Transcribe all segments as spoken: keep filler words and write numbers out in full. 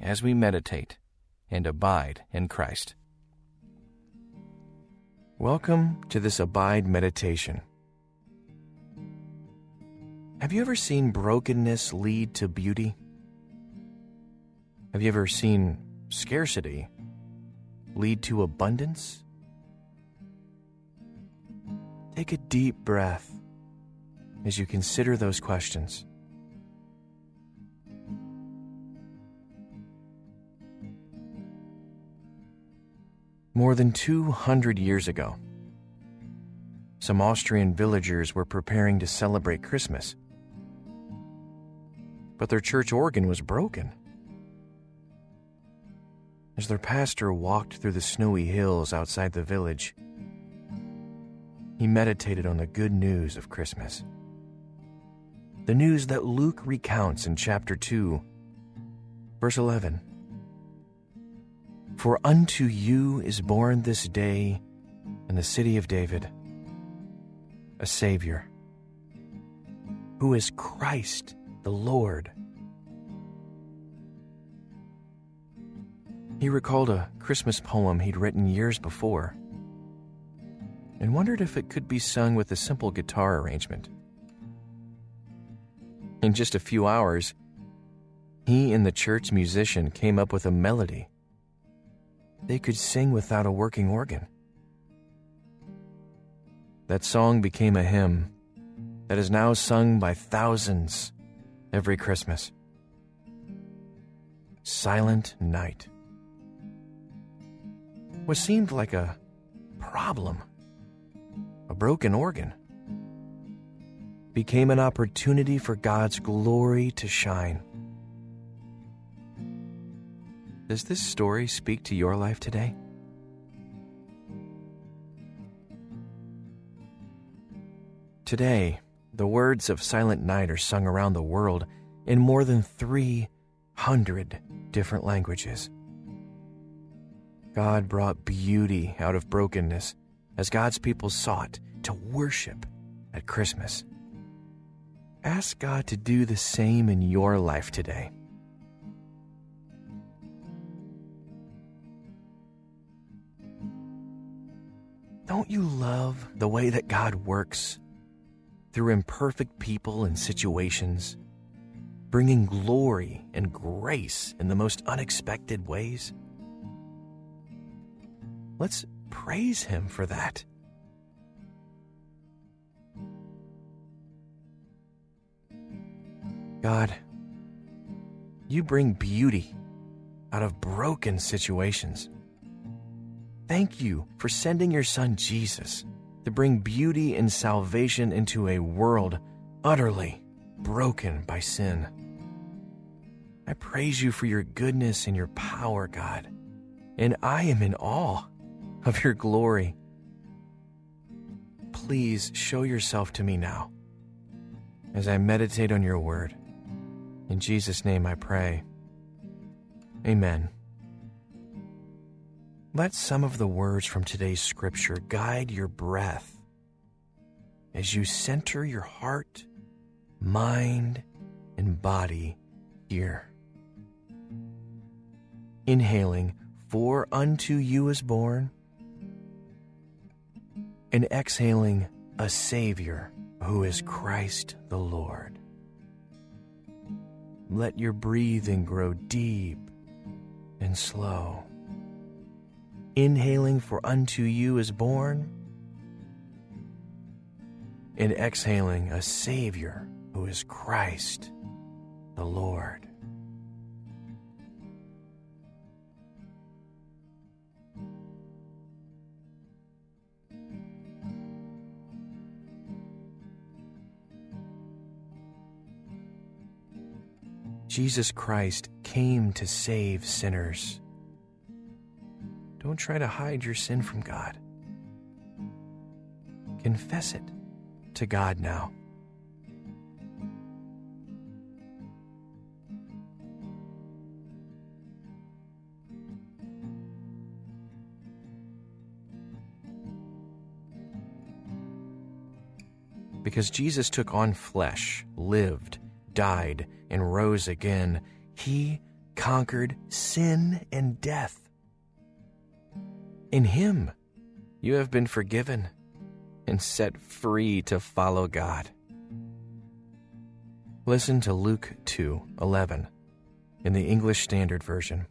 as we meditate and abide in Christ. Welcome to this Abide meditation. Have you ever seen brokenness lead to beauty? Have you ever seen scarcity lead to abundance? Take a deep breath as you consider those questions. More than two hundred years ago, some Austrian villagers were preparing to celebrate Christmas, but their church organ was broken. As their pastor walked through the snowy hills outside the village, he meditated on the good news of Christmas. The news that Luke recounts in chapter two, verse eleven. For unto you is born this day in the city of David a Savior, who is Christ the Lord. He recalled a Christmas poem he'd written years before, and wondered if it could be sung with a simple guitar arrangement. In just a few hours, he and the church musician came up with a melody they could sing without a working organ. That song became a hymn that is now sung by thousands every Christmas. Silent Night. What seemed like a problem, a broken organ, became an opportunity for God's glory to shine. Does this story speak to your life today? Today, the words of Silent Night are sung around the world in more than three hundred different languages. God brought beauty out of brokenness as God's people sought to worship at Christmas. Ask God to do the same in your life today. Don't you love the way that God works through imperfect people and situations, bringing glory and grace in the most unexpected ways? Let's praise Him for that. God, you bring beauty out of broken situations. Thank you for sending your Son Jesus to bring beauty and salvation into a world utterly broken by sin. I praise you for your goodness and your power, God, and I am in awe of your glory. Please show yourself to me now as I meditate on your word. In Jesus' name I pray. Amen. Let some of the words from today's scripture guide your breath as you center your heart, mind, and body here. Inhaling, for unto you is born, and exhaling, a Savior who is Christ the Lord. Let your breathing grow deep and slow. Inhaling, for unto you is born, and exhaling, a Savior who is Christ the Lord. Jesus Christ came to save sinners. Don't try to hide your sin from God. Confess it to God now. Because Jesus took on flesh, lived, died, and rose again, he conquered sin and death. In him, you have been forgiven and set free to follow God. Listen to Luke two eleven in the English Standard Version.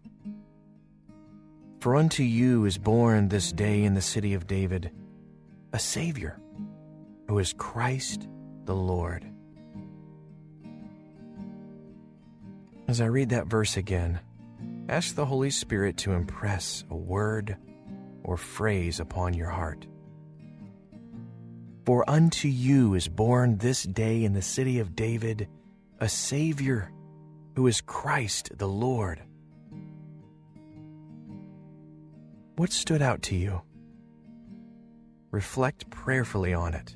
For unto you is born this day in the city of David a Savior, who is Christ the Lord. As I read that verse again, ask the Holy Spirit to impress a word or phrase upon your heart. For unto you is born this day in the city of David a Savior, who is Christ the Lord. What stood out to you? Reflect prayerfully on it.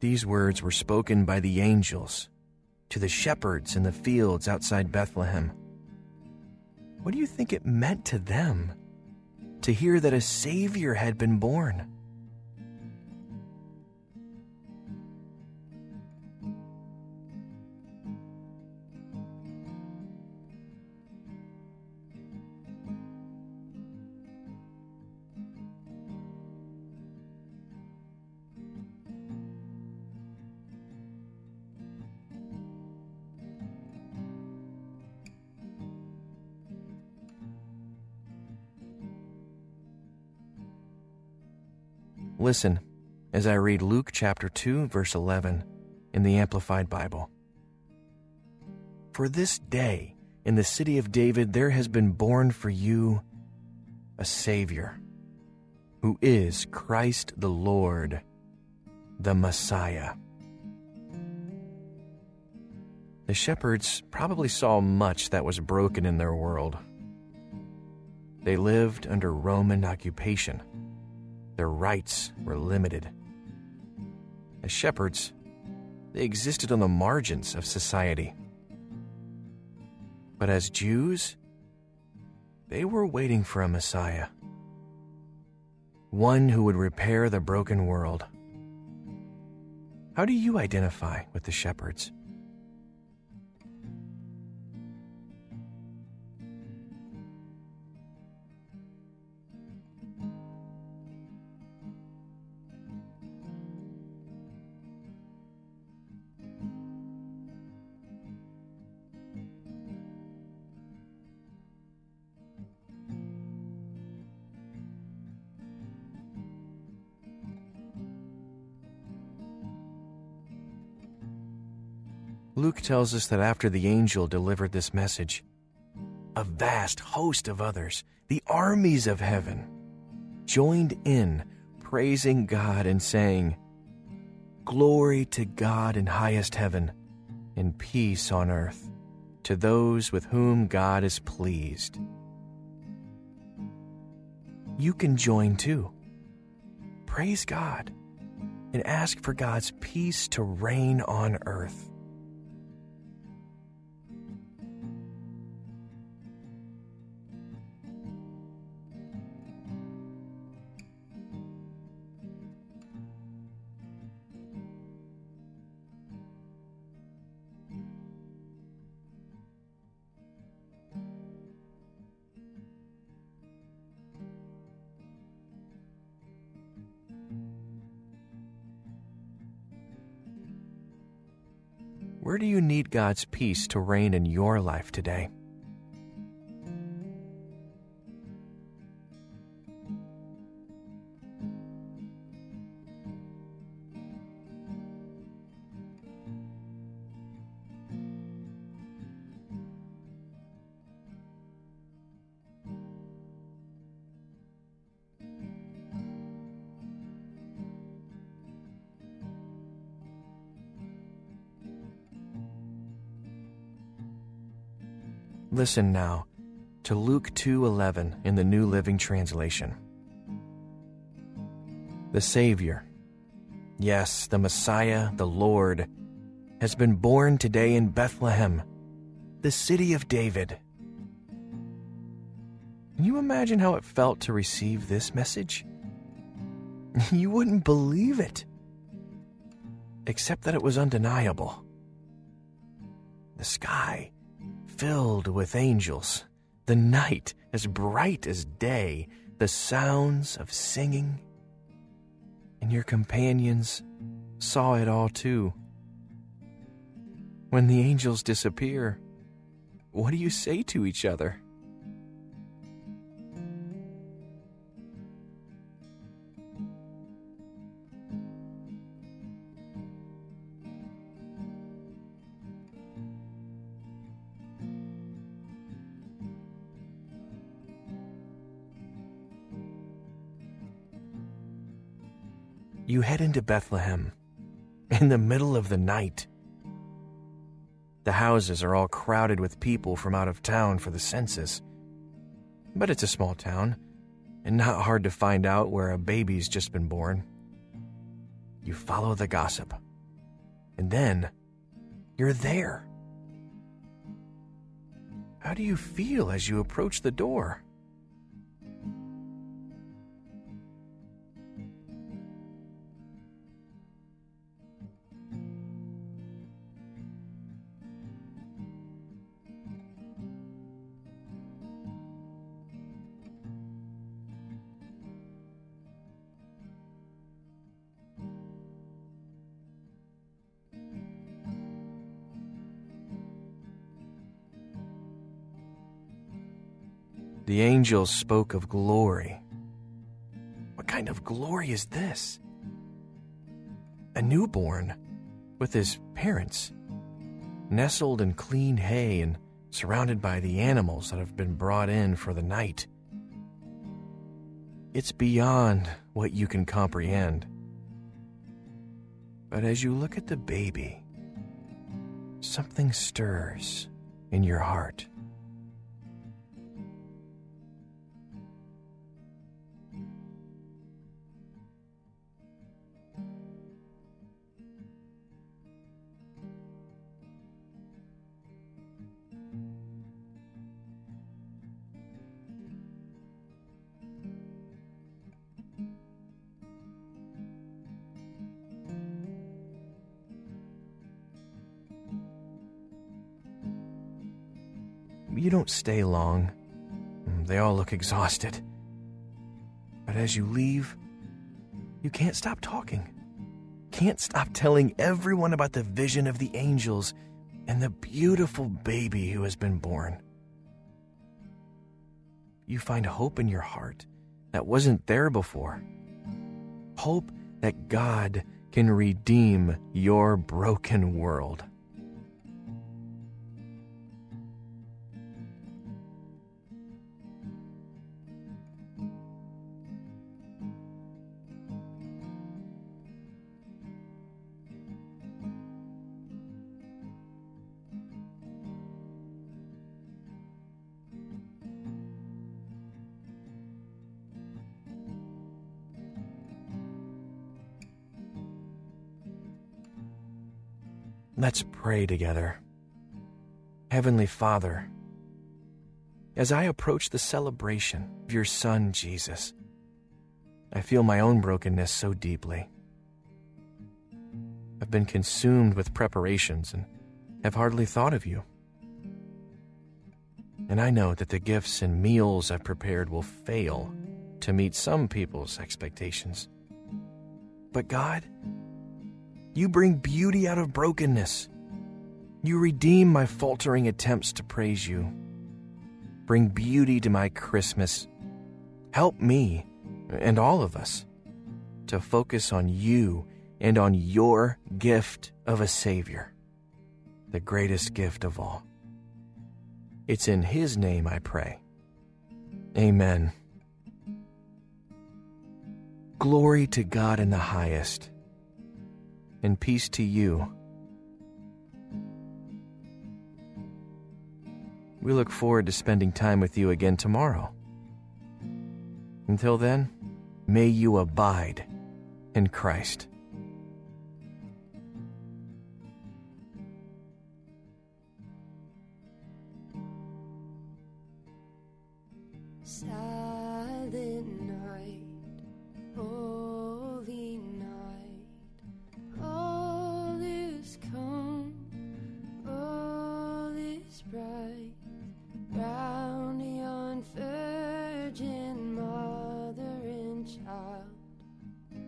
These words were spoken by the angels to the shepherds in the fields outside Bethlehem. What do you think it meant to them to hear that a Savior had been born? Listen as I read Luke chapter two, verse eleven in the Amplified Bible. For this day in the city of David there has been born for you a Savior, who is Christ the Lord, the Messiah. The shepherds probably saw much that was broken in their world. They lived under Roman occupation. Their rights were limited. As shepherds, they existed on the margins of society. But as Jews, they were waiting for a Messiah, one who would repair the broken world. How do you identify with the shepherds? Luke tells us that after the angel delivered this message, a vast host of others, the armies of heaven, joined in, praising God and saying, Glory to God in highest heaven, and peace on earth, to those with whom God is pleased. You can join too. Praise God and ask for God's peace to reign on earth. Where do you need God's peace to reign in your life today? Listen now to Luke two eleven in the New Living Translation. The Savior, yes, the Messiah, the Lord, has been born today in Bethlehem, the city of David. Can you imagine how it felt to receive this message? You wouldn't believe it, except that it was undeniable. The sky filled with angels, the night as bright as day, the sounds of singing. And your companions saw it all too. When the angels disappear, what do you say to each other? You head into Bethlehem in the middle of the night. The houses are all crowded with people from out of town for the census. But it's a small town, and not hard to find out where a baby's just been born. You follow the gossip, and then you're there. How do you feel as you approach the door? The angels spoke of glory. What kind of glory is this? A newborn with his parents, nestled in clean hay and surrounded by the animals that have been brought in for the night. It's beyond what you can comprehend. But as you look at the baby, something stirs in your heart. You don't stay long. They all look exhausted. But as you leave, you can't stop talking. Can't stop telling everyone about the vision of the angels and the beautiful baby who has been born. You find hope in your heart that wasn't there before. Hope that God can redeem your broken world. Let's pray together. Heavenly Father, as I approach the celebration of your Son, Jesus, I feel my own brokenness so deeply. I've been consumed with preparations and have hardly thought of you. And I know that the gifts and meals I've prepared will fail to meet some people's expectations. But God, you bring beauty out of brokenness. You redeem my faltering attempts to praise you. Bring beauty to my Christmas. Help me, and all of us, to focus on you and on your gift of a Savior, the greatest gift of all. It's in His name I pray. Amen. Glory to God in the highest, and peace to you. We look forward to spending time with you again tomorrow. Until then, may you abide in Christ. Silent night, holy night, all is calm, all is bright, round yon virgin mother and child,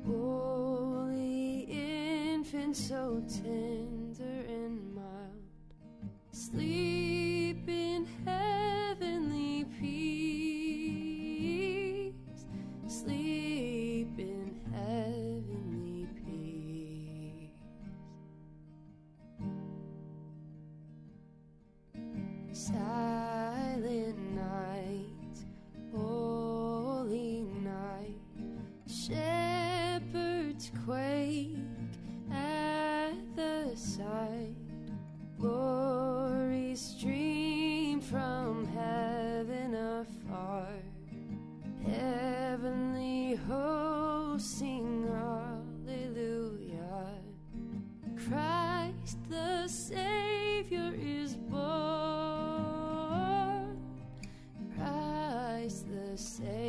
holy infant so tender and mild, sleep in heavenly peace. Sleep in heavenly peace. Silent night, holy night, shepherds quake at the sight, glory stream from heaven afar. Heavenly hosts sing hallelujah. Christ the Savior is born. Christ the Savior.